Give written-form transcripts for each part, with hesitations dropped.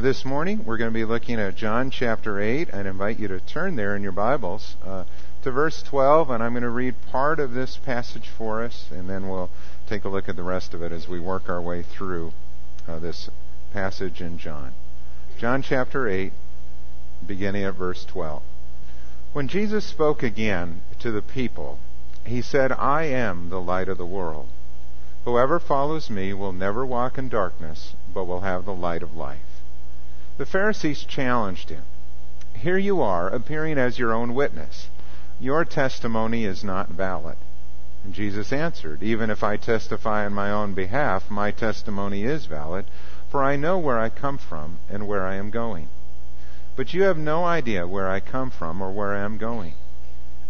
This morning, we're going to be looking at John chapter 8. I'd invite you to turn there in your Bibles to verse 12, and I'm going to read part of this passage for us, and then we'll take a look at the rest of it as we work our way through this passage in John. John chapter 8, beginning at verse 12. When Jesus spoke again to the people, he said, "I am the light of the world. Whoever follows me will never walk in darkness, but will have the light of life." The Pharisees challenged him. "Here you are, appearing as your own witness. Your testimony is not valid." And Jesus answered, "Even if I testify on my own behalf, my testimony is valid, for I know where I come from and where I am going. But you have no idea where I come from or where I am going.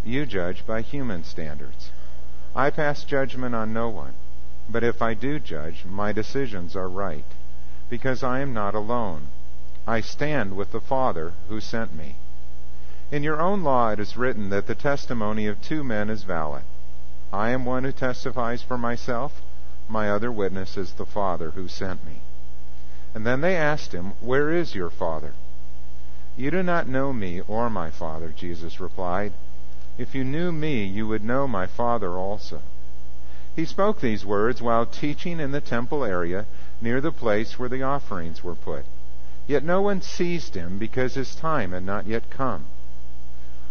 You judge by human standards. I pass judgment on no one, but if I do judge, my decisions are right, because I am not alone. I stand with the Father who sent me. In your own law it is written that the testimony of two men is valid. I am one who testifies for myself. My other witness is the Father who sent me." And then they asked him, "Where is your Father?" "You do not know me or my Father," Jesus replied. "If you knew me, you would know my Father also." He spoke these words while teaching in the temple area near the place where the offerings were put. Yet no one seized him, because his time had not yet come.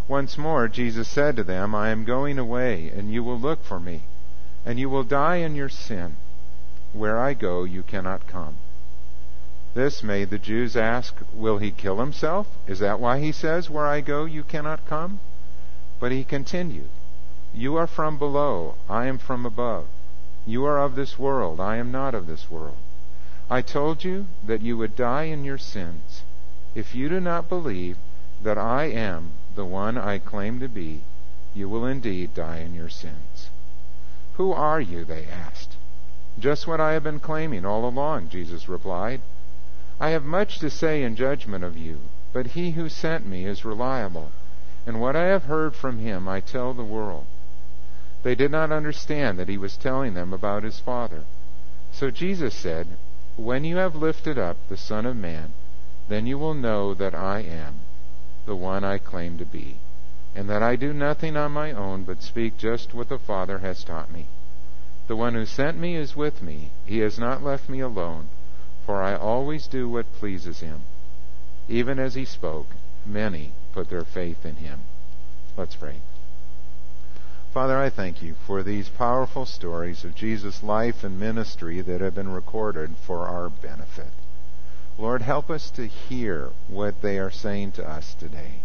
Once more Jesus said to them, "I am going away, and you will look for me, and you will die in your sin. Where I go, you cannot come." This made the Jews ask, "Will he kill himself? Is that why he says, 'Where I go, you cannot come'?" But he continued, "You are from below, I am from above. You are of this world, I am not of this world. I told you that you would die in your sins. If you do not believe that I am the one I claim to be, you will indeed die in your sins." "Who are you?" they asked. "Just what I have been claiming all along," Jesus replied. "I have much to say in judgment of you, but he who sent me is reliable, and what I have heard from him I tell the world." They did not understand that he was telling them about his Father. So Jesus said, "When you have lifted up the Son of Man, then you will know that I am the one I claim to be, and that I do nothing on my own but speak just what the Father has taught me. The one who sent me is with me. He has not left me alone, for I always do what pleases him." Even as he spoke, many put their faith in him. Let's pray. Father, I thank you for these powerful stories of Jesus' life and ministry that have been recorded for our benefit. Lord, help us to hear what they are saying to us today.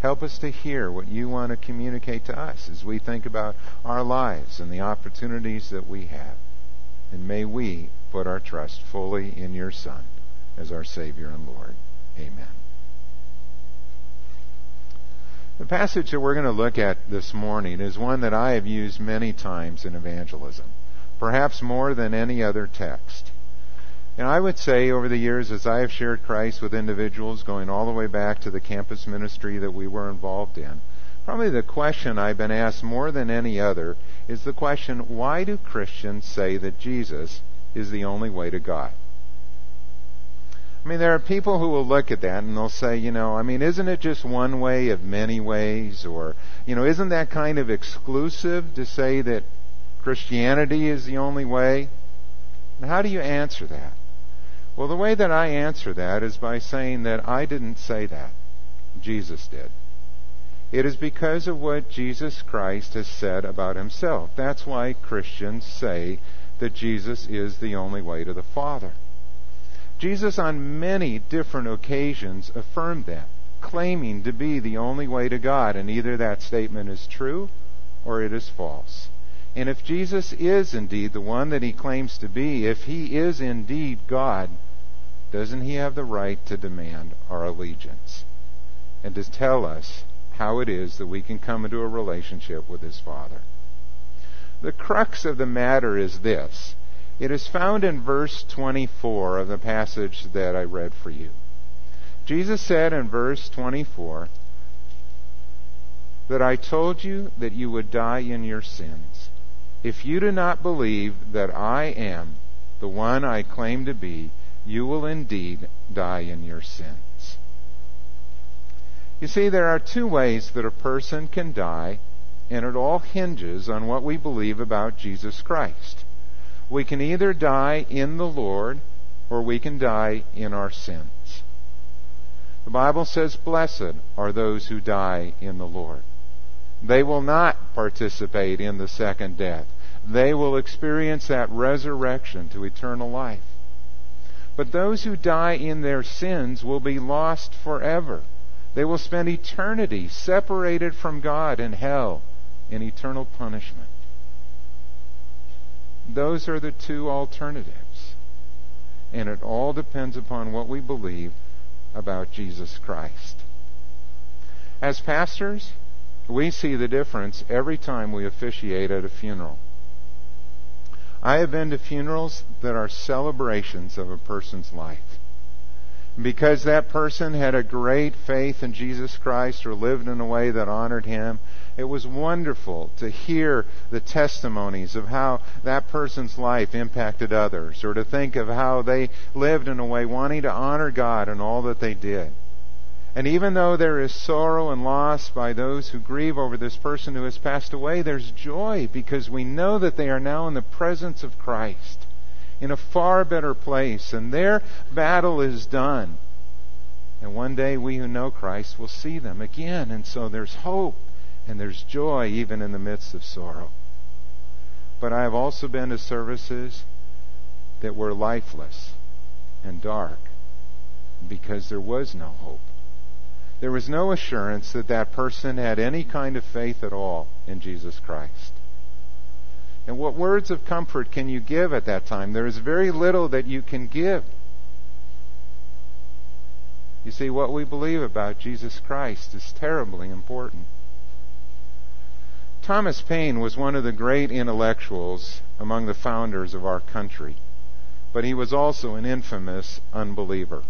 Help us to hear what you want to communicate to us as we think about our lives and the opportunities that we have. And may we put our trust fully in your Son as our Savior and Lord. Amen. The passage that we're going to look at this morning is one that I have used many times in evangelism, perhaps more than any other text. And I would say over the years, as I have shared Christ with individuals going all the way back to the campus ministry that we were involved in, probably the question I've been asked more than any other is the question, why do Christians say that Jesus is the only way to God? I mean, there are people who will look at that and they'll say, isn't it just one way of many ways? Or, isn't that kind of exclusive to say that Christianity is the only way? And how do you answer that? Well, the way that I answer that is by saying that I didn't say that. Jesus did. It is because of what Jesus Christ has said about himself. That's why Christians say that Jesus is the only way to the Father. Jesus on many different occasions affirmed that, claiming to be the only way to God, and either that statement is true or it is false. And if Jesus is indeed the one that he claims to be, if he is indeed God, doesn't he have the right to demand our allegiance and to tell us how it is that we can come into a relationship with his Father? The crux of the matter is this. It is found in verse 24 of the passage that I read for you. Jesus said in verse 24 that I told you that you would die in your sins. If you do not believe that I am the one I claim to be, you will indeed die in your sins. You see, there are two ways that a person can die, and it all hinges on what we believe about Jesus Christ. We can either die in the Lord, or we can die in our sins. The Bible says, "Blessed are those who die in the Lord." They will not participate in the second death. They will experience that resurrection to eternal life. But those who die in their sins will be lost forever. They will spend eternity separated from God in hell, in eternal punishment. Those are the two alternatives. And it all depends upon what we believe about Jesus Christ. As pastors, we see the difference every time we officiate at a funeral. I have been to funerals that are celebrations of a person's life. Because that person had a great faith in Jesus Christ or lived in a way that honored Him, it was wonderful to hear the testimonies of how that person's life impacted others, or to think of how they lived in a way wanting to honor God in all that they did. And even though there is sorrow and loss by those who grieve over this person who has passed away, there's joy because we know that they are now in the presence of Christ, in a far better place, and their battle is done. And one day we who know Christ will see them again, and so there's hope and there's joy even in the midst of sorrow. But I have also been to services that were lifeless and dark because there was no hope. There was no assurance that that person had any kind of faith at all in Jesus Christ. And what words of comfort can you give at that time? There is very little that you can give. You see, what we believe about Jesus Christ is terribly important. Thomas Paine was one of the great intellectuals among the founders of our country, but he was also an infamous unbeliever.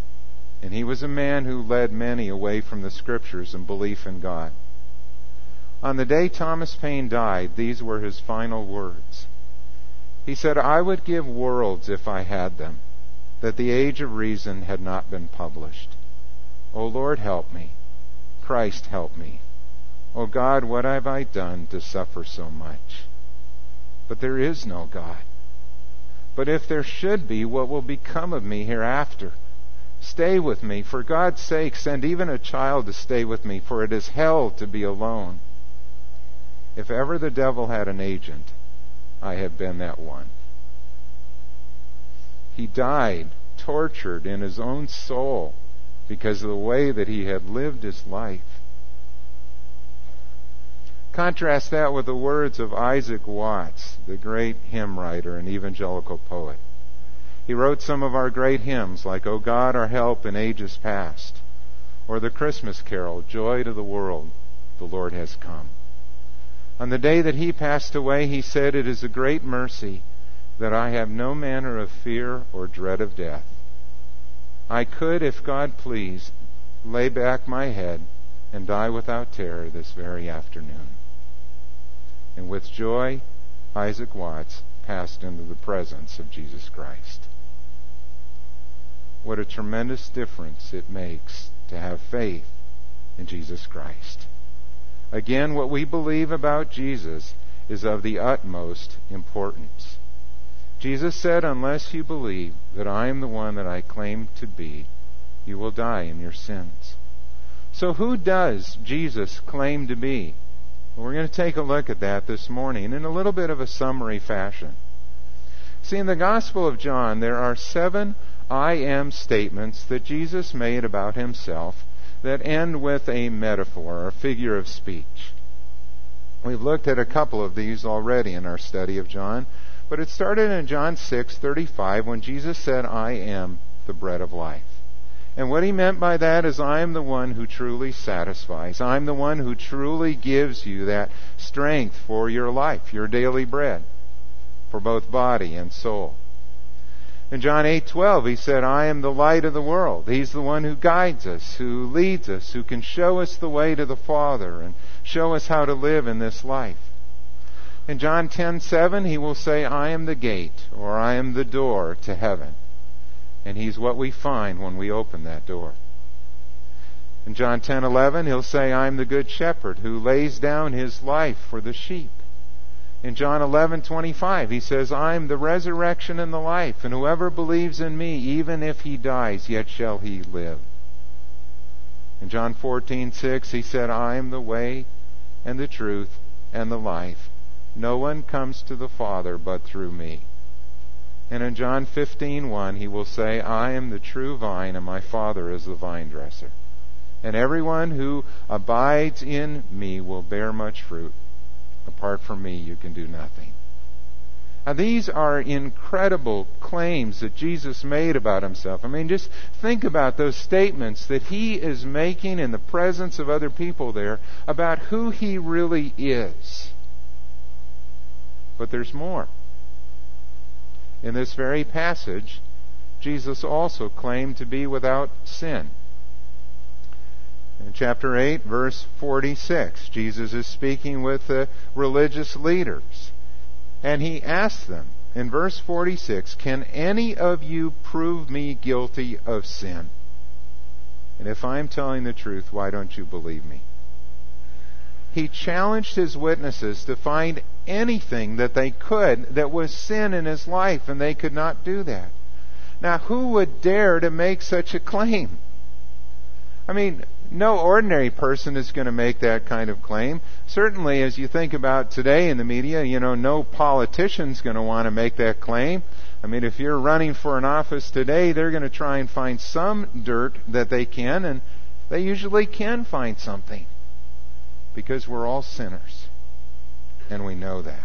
And he was a man who led many away from the Scriptures and belief in God. On the day Thomas Paine died, these were his final words. He said, "I would give worlds if I had them, that the age of reason had not been published. O Lord, help me. Christ, help me. O God, what have I done to suffer so much?" But there is no God. But if there should be, what will become of me hereafter? Stay with me, for God's sake, send even a child to stay with me, for it is hell to be alone. If ever the devil had an agent, I have been that one. He died tortured in his own soul because of the way that he had lived his life. Contrast that with the words of Isaac Watts, the great hymn writer and evangelical poet. He wrote some of our great hymns like "O God, Our Help in Ages Past," or the Christmas carol, "Joy to the World, the Lord Has Come." On the day that he passed away, he said, "It is a great mercy that I have no manner of fear or dread of death. I could, if God pleased, lay back my head and die without terror this very afternoon." And with joy, Isaac Watts passed into the presence of Jesus Christ. What a tremendous difference it makes to have faith in Jesus Christ. Again, what we believe about Jesus is of the utmost importance. Jesus said, "Unless you believe that I am the one that I claim to be, you will die in your sins." So who does Jesus claim to be? We're going to take a look at that this morning in a little bit of a summary fashion. See, in the Gospel of John, there are 7 I am statements that Jesus made about Himself that end with a metaphor, a figure of speech. We've looked at a couple of these already in our study of John, but it started in John 6:35 when Jesus said, "I am the bread of life." And what He meant by that is, I am the one who truly satisfies. I am the one who truly gives you that strength for your life, your daily bread, for both body and soul. In John 8:12, He said, "I am the light of the world." He's the one who guides us, who leads us, who can show us the way to the Father and show us how to live in this life. In John 10:7, He will say, "I am the gate," or "I am the door to heaven." And he's what we find when we open that door. In John 10:11, he'll say, I'm the good shepherd who lays down his life for the sheep. In John 11:25, he says, I'm the resurrection and the life, and whoever believes in me, even if he dies, yet shall he live. In John 14:6, he said, I am the way and the truth and the life. No one comes to the Father but through me. And in John 15:1, he will say, I am the true vine, and my Father is the vine dresser. And everyone who abides in me will bear much fruit. Apart from me, you can do nothing. Now, these are incredible claims that Jesus made about himself. I mean, just think about those statements that he is making in the presence of other people there about who he really is. But there's more. In this very passage, Jesus also claimed to be without sin. In chapter 8, verse 46, Jesus is speaking with the religious leaders. And he asks them, in verse 46, can any of you prove me guilty of sin? And if I'm telling the truth, why don't you believe me? He challenged his witnesses to find anything that they could that was sin in his life, and they could not do that. Now, who would dare to make such a claim? I mean, no ordinary person is going to make that kind of claim. Certainly, as you think about today in the media, you know, no politician's going to want to make that claim. I mean, if you're running for an office today, they're going to try and find some dirt that they can, and they usually can find something. Because we're all sinners, and we know that.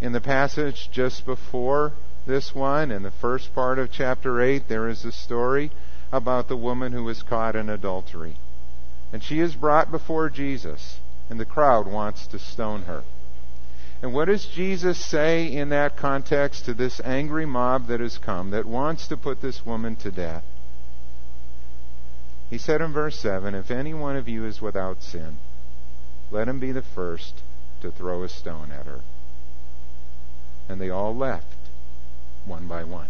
In the passage just before this one, in the first part of chapter 8, there is a story about the woman who was caught in adultery. And she is brought before Jesus, and the crowd wants to stone her. And what does Jesus say in that context to this angry mob that has come, that wants to put this woman to death? He said in verse 7, if any one of you is without sin, let him be the first to throw a stone at her. And they all left, one by one.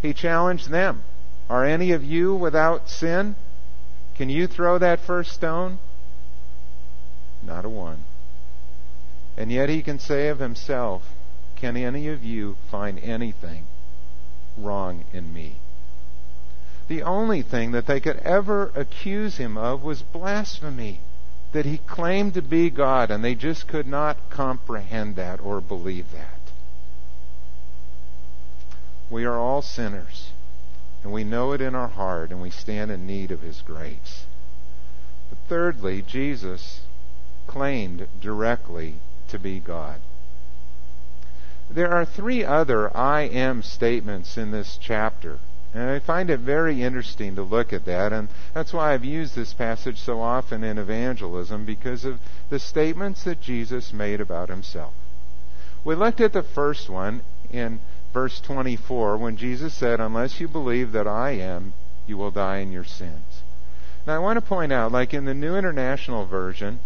He challenged them, are any of you without sin? Can you throw that first stone? Not a one. And yet he can say of himself, can any of you find anything wrong in me? The only thing that they could ever accuse him of was blasphemy, that he claimed to be God, and they just could not comprehend that or believe that. We are all sinners, and we know it in our heart, and we stand in need of his grace. But thirdly, Jesus claimed directly to be God. There are three other I am statements in this chapter. And I find it very interesting to look at that, and that's why I've used this passage so often in evangelism, because of the statements that Jesus made about himself. We looked at the first one in verse 24, when Jesus said, unless you believe that I am, you will die in your sins. Now I want to point out, like in the New International Version,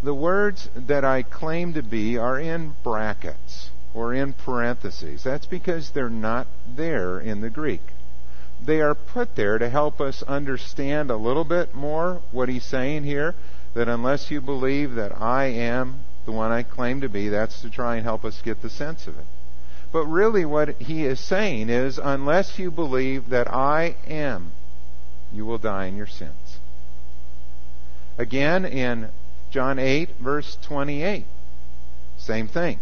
the words that I claim to be are in brackets, or in parentheses. That's because they're not there in the Greek. They are put there to help us understand a little bit more what he's saying here, that unless you believe that I am the one I claim to be, that's to try and help us get the sense of it. But really what he is saying is, unless you believe that I am, you will die in your sins. Again, in John 8, verse 28, same thing.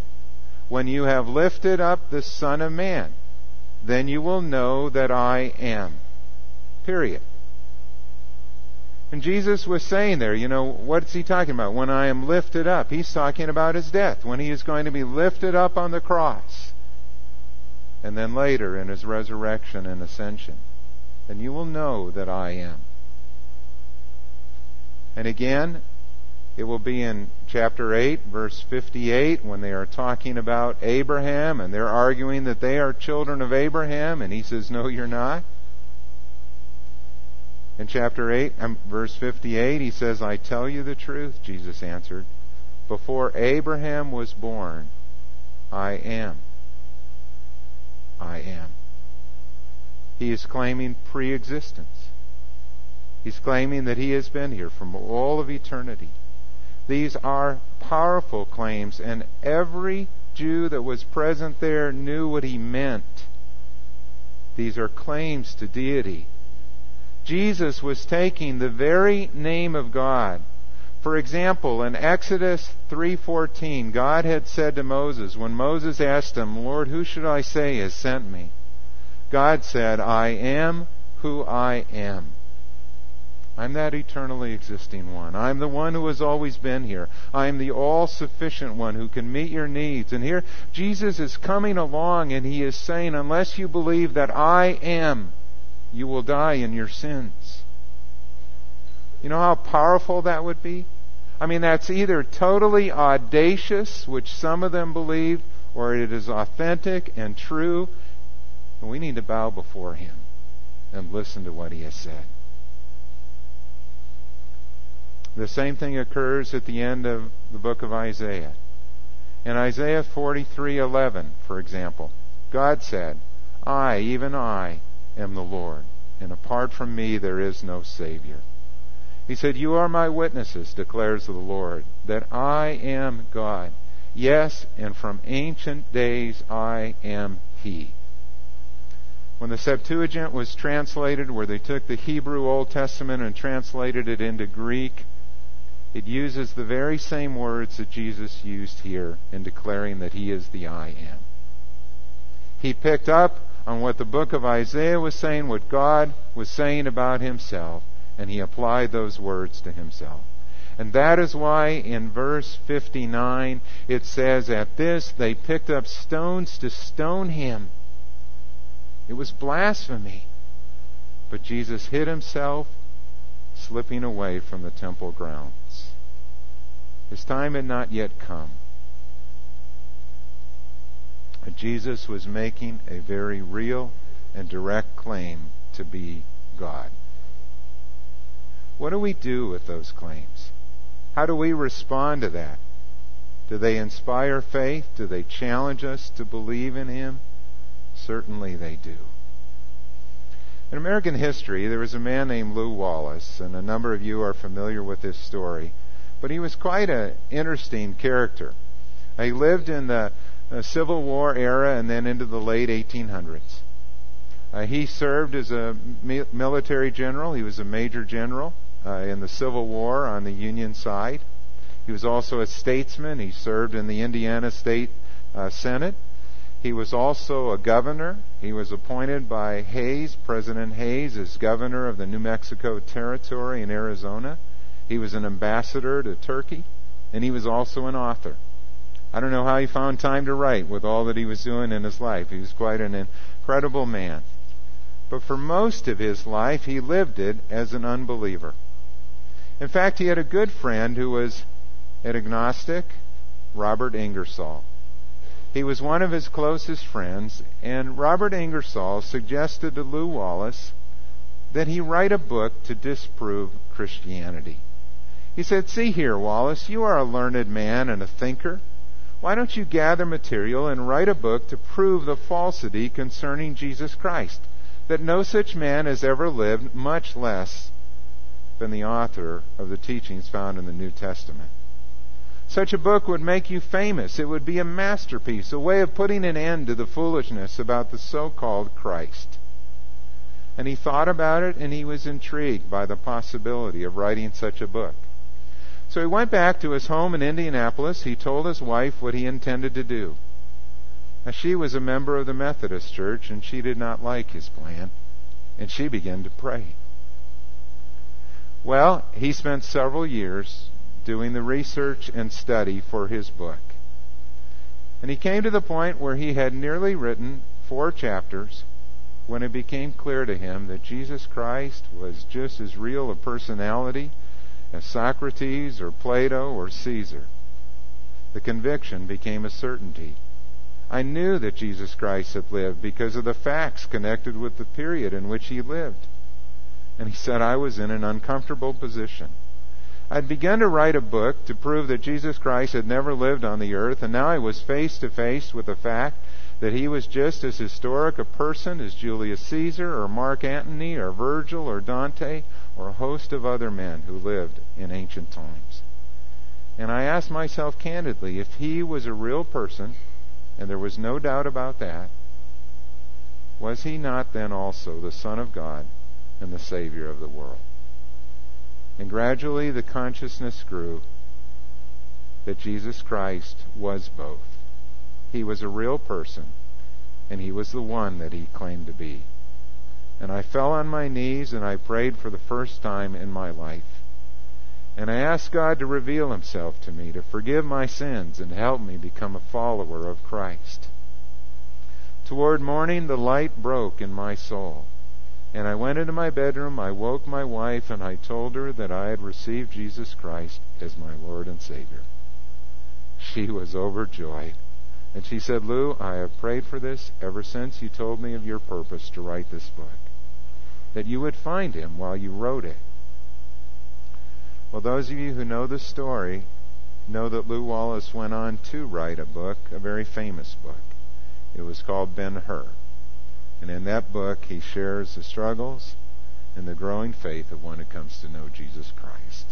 When you have lifted up the Son of Man, then you will know that I am. Period. And Jesus was saying there, you know, what's he talking about? When I am lifted up, he's talking about his death, when he is going to be lifted up on the cross. And then later in his resurrection and ascension. And you will know that I am. And again, it will be in chapter 8, verse 58, when they are talking about Abraham, and they're arguing that they are children of Abraham, and he says, no, you're not. In chapter 8, verse 58, he says, I tell you the truth, Jesus answered, before Abraham was born, I am. I am. He is claiming pre-existence. He's claiming that He has been here from all of eternity. These are powerful claims, and every Jew that was present there knew what he meant. These are claims to deity. Jesus was taking the very name of God. For example, in Exodus 3:14, God had said to Moses, when Moses asked Him, "Lord, who should I say has sent me?" God said, "I am who I am. I'm that eternally existing one. I'm the one who has always been here. I'm the all-sufficient one who can meet your needs." And here Jesus is coming along and He is saying, unless you believe that I am, you will die in your sins. You know how powerful that would be? I mean, that's either totally audacious, which some of them believed, or it is authentic and true. And we need to bow before Him and listen to what He has said. The same thing occurs at the end of the book of Isaiah. In Isaiah 43:11, for example, God said, "I, even I, am the Lord, and apart from me there is no Savior." He said, "You are my witnesses, declares the Lord, that I am God. Yes, and from ancient days I am He." When the Septuagint was translated, where they took the Hebrew Old Testament and translated it into Greek, it uses the very same words that Jesus used here in declaring that He is the I Am. He picked up on what the book of Isaiah was saying, what God was saying about Himself, and He applied those words to Himself. And that is why in verse 59 it says, "At this they picked up stones to stone Him." It was blasphemy. But Jesus hid Himself, slipping away from the temple grounds. His time had not yet come. But Jesus was making a very real and direct claim to be God. What do we do with those claims? How do we respond to that? Do they inspire faith? Do they challenge us to believe in Him? Certainly they do. In American history, there was a man named Lew Wallace, and a number of you are familiar with this story, but he was quite an interesting character. He lived in the Civil War era and then into the late 1800s. He served as a military general. He was a major general in the Civil War on the Union side. He was also a statesman. He served in the Indiana State Senate. He was also a governor. He was appointed by Hayes, President Hayes, as governor of the New Mexico Territory in Arizona. He was an ambassador to Turkey, and he was also an author. I don't know how he found time to write with all that he was doing in his life. He was quite an incredible man. But for most of his life, he lived it as an unbeliever. In fact, he had a good friend who was an agnostic, Robert Ingersoll. He was one of his closest friends, and Robert Ingersoll suggested to Lew Wallace that he write a book to disprove Christianity. He said, "See here, Wallace, you are a learned man and a thinker. Why don't you gather material and write a book to prove the falsity concerning Jesus Christ, that no such man has ever lived, much less than the author of the teachings found in the New Testament? Such a book would make you famous. It would be a masterpiece, a way of putting an end to the foolishness about the so-called Christ." And he thought about it, and he was intrigued by the possibility of writing such a book. So he went back to his home in Indianapolis. He told his wife what he intended to do. Now, she was a member of the Methodist Church, and she did not like his plan, and she began to pray. Well, he spent several years doing the research and study for his book. And he came to the point where he had nearly written 4 chapters when it became clear to him that Jesus Christ was just as real a personality as Socrates or Plato or Caesar. The conviction became a certainty. I knew that Jesus Christ had lived because of the facts connected with the period in which He lived. And he said, I was in an uncomfortable position. I'd begun to write a book to prove that Jesus Christ had never lived on the earth, and now I was face to face with the fact that he was just as historic a person as Julius Caesar or Mark Antony or Virgil or Dante or a host of other men who lived in ancient times. And I asked myself candidly, if he was a real person, and there was no doubt about that, was he not then also the Son of God and the Savior of the world? And gradually the consciousness grew that Jesus Christ was both. He was a real person, and he was the one that he claimed to be. And I fell on my knees and I prayed for the first time in my life. And I asked God to reveal himself to me, to forgive my sins, and help me become a follower of Christ. Toward morning, the light broke in my soul. And I went into my bedroom, I woke my wife, and I told her that I had received Jesus Christ as my Lord and Savior. She was overjoyed. And she said, "Lew, I have prayed for this ever since you told me of your purpose to write this book, that you would find him while you wrote it." Well, those of you who know the story know that Lew Wallace went on to write a book, a very famous book. It was called Ben-Hur. And in that book, he shares the struggles and the growing faith of one who comes to know Jesus Christ.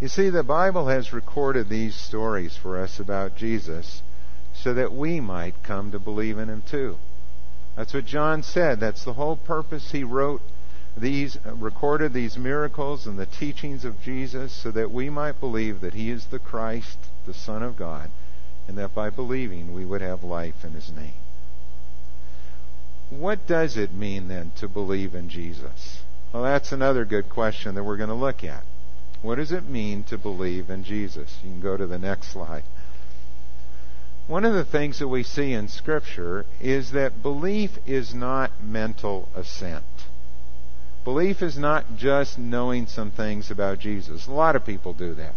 You see, the Bible has recorded these stories for us about Jesus so that we might come to believe in him too. That's what John said. That's the whole purpose he wrote these, recorded these miracles and the teachings of Jesus, so that we might believe that he is the Christ, the Son of God, and that by believing we would have life in his name. What does it mean then to believe in Jesus? Well, that's another good question that we're going to look at. What does it mean to believe in Jesus? You can go to the next slide. One of the things that we see in Scripture is that belief is not mental assent. Belief is not just knowing some things about Jesus. A lot of people do that.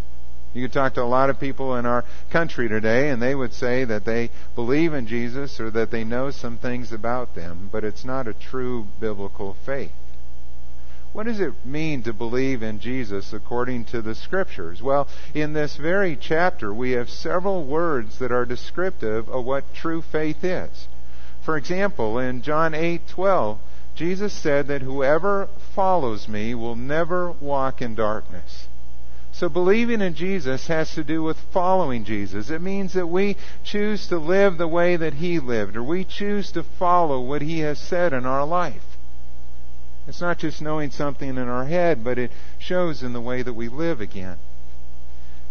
You could talk to a lot of people in our country today, and they would say that they believe in Jesus or that they know some things about them, but it's not a true biblical faith. What does it mean to believe in Jesus according to the Scriptures? Well, in this very chapter, we have several words that are descriptive of what true faith is. For example, in John 8:12, Jesus said that whoever follows me will never walk in darkness. So believing in Jesus has to do with following Jesus. It means that we choose to live the way that he lived, or we choose to follow what he has said in our life. It's not just knowing something in our head, but it shows in the way that we live again.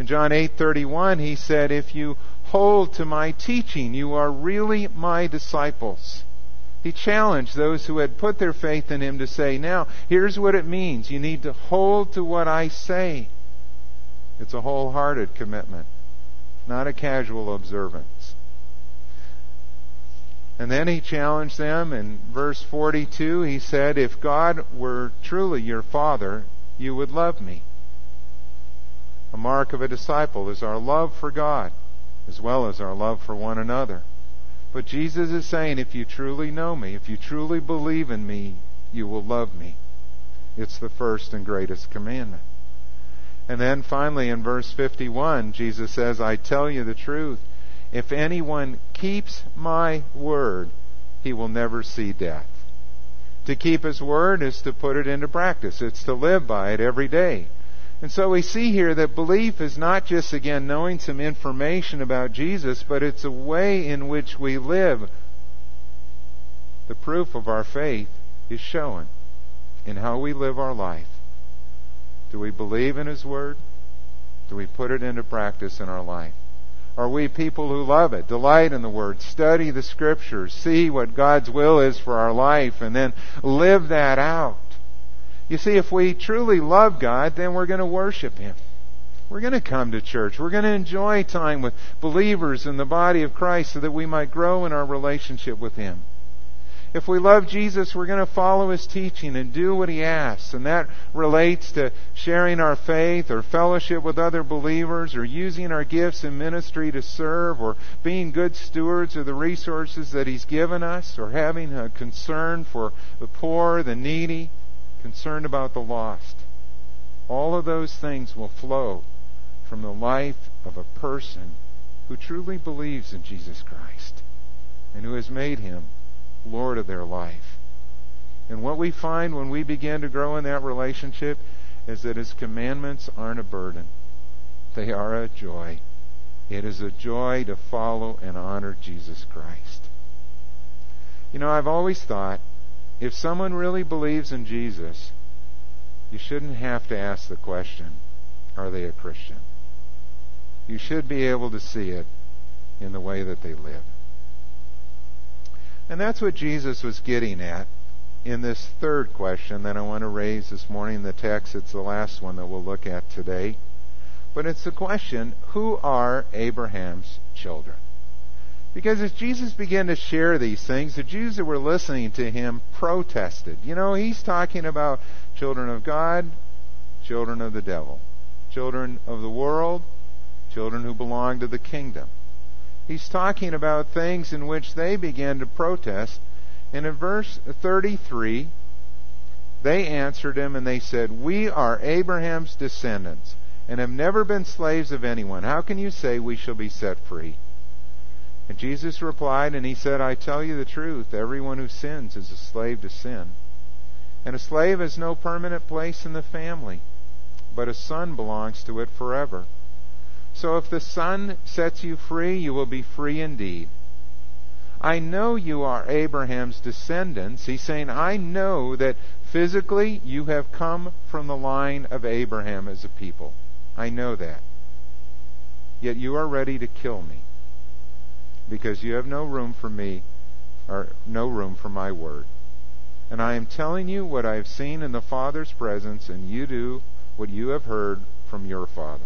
In John 8:31, he said, "If you hold to my teaching, you are really my disciples." He challenged those who had put their faith in him to say, "Now, here's what it means. You need to hold to what I say." It's a wholehearted commitment, not a casual observance. And then he challenged them in verse 42. He said, "If God were truly your Father, you would love me." A mark of a disciple is our love for God as well as our love for one another. But Jesus is saying, if you truly know me, if you truly believe in me, you will love me. It's the first and greatest commandment. And then finally in verse 51, Jesus says, "I tell you the truth. If anyone keeps my word, he will never see death." To keep his word is to put it into practice. It's to live by it every day. And so we see here that belief is not just, again, knowing some information about Jesus, but it's a way in which we live. The proof of our faith is shown in how we live our life. Do we believe in his word? Do we put it into practice in our life? Are we people who love it, delight in the Word, study the Scriptures, see what God's will is for our life, and then live that out? You see, if we truly love God, then we're going to worship him. We're going to come to church. We're going to enjoy time with believers in the body of Christ so that we might grow in our relationship with him. If we love Jesus, we're going to follow his teaching and do what he asks. And that relates to sharing our faith or fellowship with other believers or using our gifts in ministry to serve or being good stewards of the resources that he's given us or having a concern for the poor, the needy, concerned about the lost. All of those things will flow from the life of a person who truly believes in Jesus Christ and who has made him Lord of their life. And what we find when we begin to grow in that relationship is that His commandments aren't a burden. They are a joy. It is a joy to follow and honor Jesus Christ. You know, I've always thought, if someone really believes in Jesus, you shouldn't have to ask the question, are they a Christian? You should be able to see it in the way that they live. And that's what Jesus was getting at in this third question that I want to raise this morning in the text. It's the last one that we'll look at today. But it's the question, who are Abraham's children? Because as Jesus began to share these things, the Jews that were listening to him protested. You know, he's talking about children of God, children of the devil, children of the world, children who belong to the kingdom. He's talking about things in which they began to protest. And in verse 33, they answered him and they said, "We are Abraham's descendants and have never been slaves of anyone. How can you say we shall be set free?" And Jesus replied, and he said, "I tell you the truth, everyone who sins is a slave to sin. And a slave has no permanent place in the family, but a son belongs to it forever. So if the Son sets you free, you will be free indeed. I know you are Abraham's descendants." He's saying, I know that physically you have come from the line of Abraham as a people. I know that. Yet you are ready to kill me, because you have no room for me, or no room for my word. And I am telling you what I have seen in the Father's presence, and you do what you have heard from your father.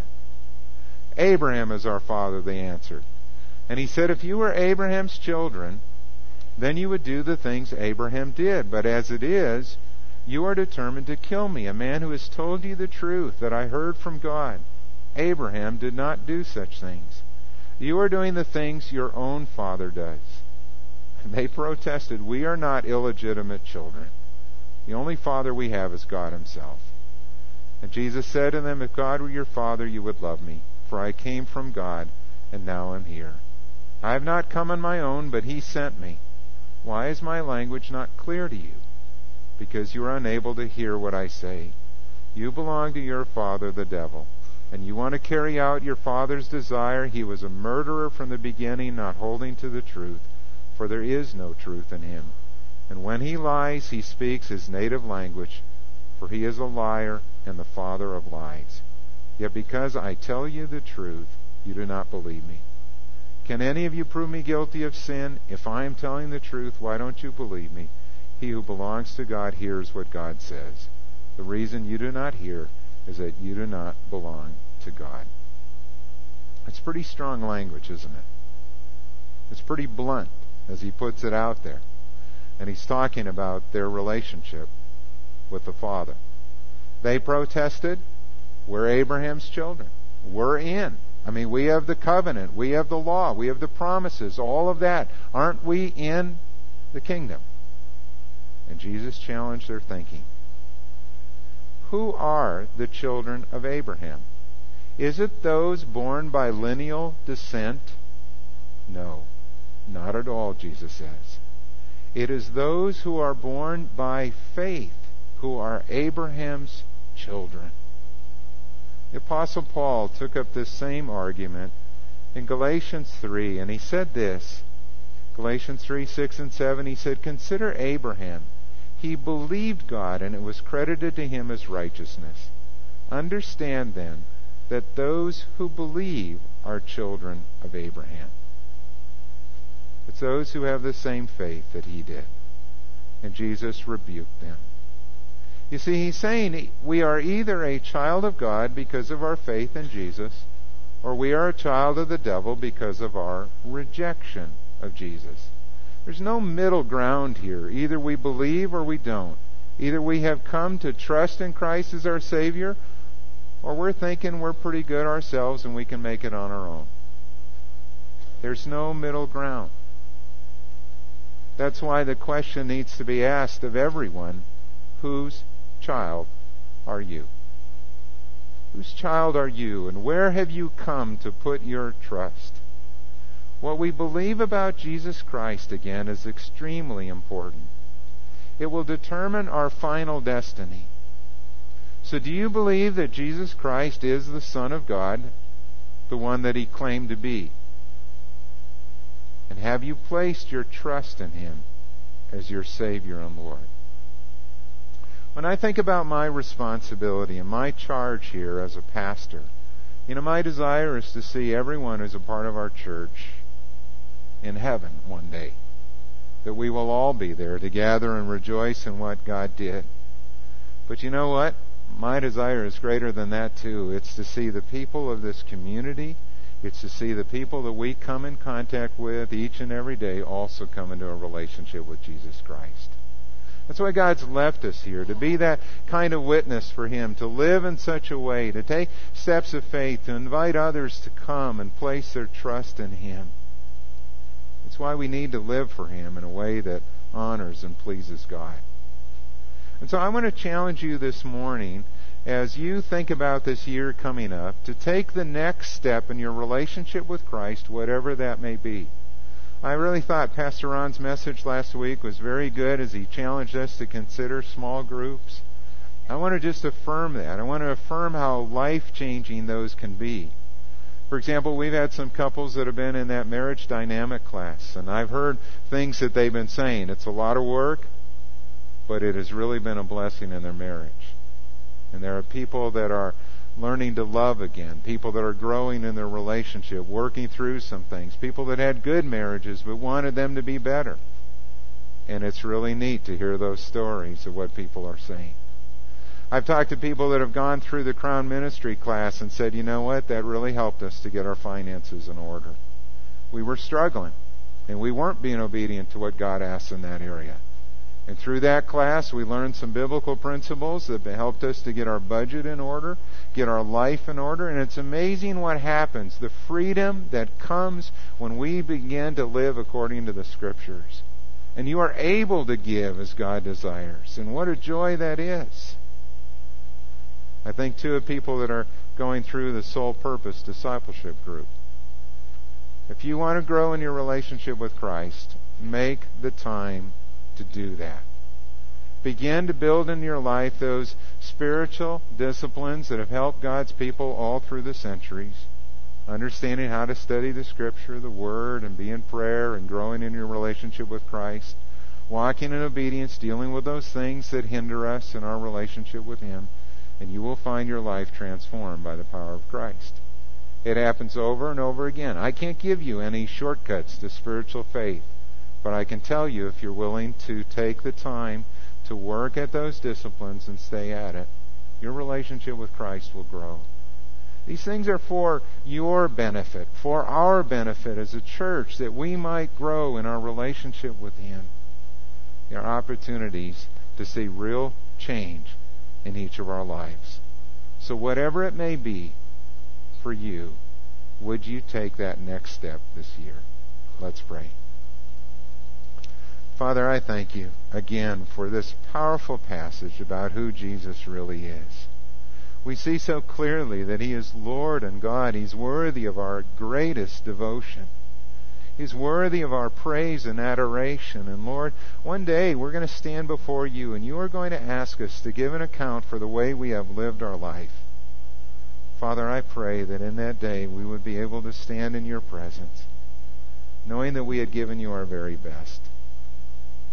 Abraham is our father, they answered. And he said, if you were Abraham's children, then you would do the things Abraham did. But as it is, you are determined to kill me, a man who has told you the truth that I heard from God. Abraham did not do such things. You are doing the things your own father does. And they protested, we are not illegitimate children. The only father we have is God himself. And Jesus said to them, if God were your father, you would love me, for I came from God, and now I'm here. I have not come on my own, but he sent me. Why is my language not clear to you? Because you are unable to hear what I say. You belong to your father, the devil, and you want to carry out your father's desire. He was a murderer from the beginning, not holding to the truth, for there is no truth in him. And when he lies, he speaks his native language, for he is a liar and the father of lies. Yet because I tell you the truth, you do not believe me. Can any of you prove me guilty of sin? If I am telling the truth, why don't you believe me? He who belongs to God hears what God says. The reason you do not hear is that you do not belong to God. It's pretty strong language, isn't it? It's pretty blunt as he puts it out there. And he's talking about their relationship with the Father. They protested, we're Abraham's children. We're in. I mean, we have the covenant. We have the law. We have the promises. All of that. Aren't we in the kingdom? And Jesus challenged their thinking. Who are the children of Abraham? Is it those born by lineal descent? No, not at all, Jesus says. It is those who are born by faith who are Abraham's children. The Apostle Paul took up this same argument in Galatians 3, and he said this. Galatians 3, 6 and 7, he said, "Consider Abraham. He believed God, and it was credited to him as righteousness. Understand then that those who believe are children of Abraham." It's those who have the same faith that he did. And Jesus rebuked them. You see, he's saying we are either a child of God because of our faith in Jesus, or we are a child of the devil because of our rejection of Jesus. There's no middle ground here. Either we believe or we don't. Either we have come to trust in Christ as our Savior, or we're thinking we're pretty good ourselves and we can make it on our own. There's no middle ground. That's why the question needs to be asked of everyone, whose child are you? Whose child are you, and where have you come to put your trust? What we believe about Jesus Christ, again, is extremely important. It will determine our final destiny. So do you believe that Jesus Christ is the Son of God, the one that He claimed to be? And have you placed your trust in Him as your Savior and Lord? When I think about my responsibility and my charge here as a pastor, my desire is to see everyone who's a part of our church in heaven one day, that we will all be there to gather and rejoice in what God did. But you know what? My desire is greater than that too. It's to see the people of this community. It's to see the people that we come in contact with each and every day also come into a relationship with Jesus Christ. That's why God's left us here, to be that kind of witness for Him, to live in such a way, to take steps of faith, to invite others to come and place their trust in Him. It's why we need to live for Him in a way that honors and pleases God. And so I want to challenge you this morning, as you think about this year coming up, to take the next step in your relationship with Christ, whatever that may be. I really thought Pastor Ron's message last week was very good as he challenged us to consider small groups. I want to just affirm that. I want to affirm how life-changing those can be. For example, we've had some couples that have been in that marriage dynamic class, and I've heard things that they've been saying. It's a lot of work, but it has really been a blessing in their marriage. And there are people that are learning to love again, people that are growing in their relationship, working through some things, people that had good marriages but wanted them to be better. And it's really neat to hear those stories of what people are saying. I've talked to people that have gone through the Crown Ministry class and said, you know what, that really helped us to get our finances in order. We were struggling, and we weren't being obedient to what God asked in that area. And through that class, we learned some biblical principles that helped us to get our budget in order, get our life in order. And it's amazing what happens, the freedom that comes when we begin to live according to the Scriptures. And you are able to give as God desires. And what a joy that is. I think, too, of people that are going through the Sole Purpose Discipleship Group. If you want to grow in your relationship with Christ, make the time to do that. Begin to build in your life those spiritual disciplines that have helped God's people all through the centuries. Understanding how to study the Scripture, the Word, and be in prayer, and growing in your relationship with Christ. Walking in obedience, dealing with those things that hinder us in our relationship with Him. And you will find your life transformed by the power of Christ. It happens over and over again. I can't give you any shortcuts to spiritual faith, but I can tell you, if you're willing to take the time to work at those disciplines and stay at it, your relationship with Christ will grow. These things are for your benefit, for our benefit as a church, that we might grow in our relationship with Him. There are opportunities to see real change in each of our lives. So whatever it may be for you, would you take that next step this year? Let's pray. Father, I thank You again for this powerful passage about who Jesus really is. We see so clearly that He is Lord and God. He's worthy of our greatest devotion. He's worthy of our praise and adoration. And Lord, one day we're going to stand before You, and You are going to ask us to give an account for the way we have lived our life. Father, I pray that in that day we would be able to stand in Your presence, knowing that we had given You our very best.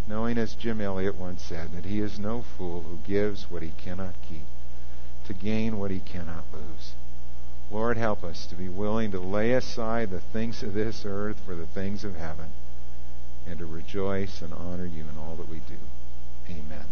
Knowing, as Jim Elliot once said, that he is no fool who gives what he cannot keep to gain what he cannot lose. Lord, help us to be willing to lay aside the things of this earth for the things of heaven, and to rejoice and honor You in all that we do. Amen.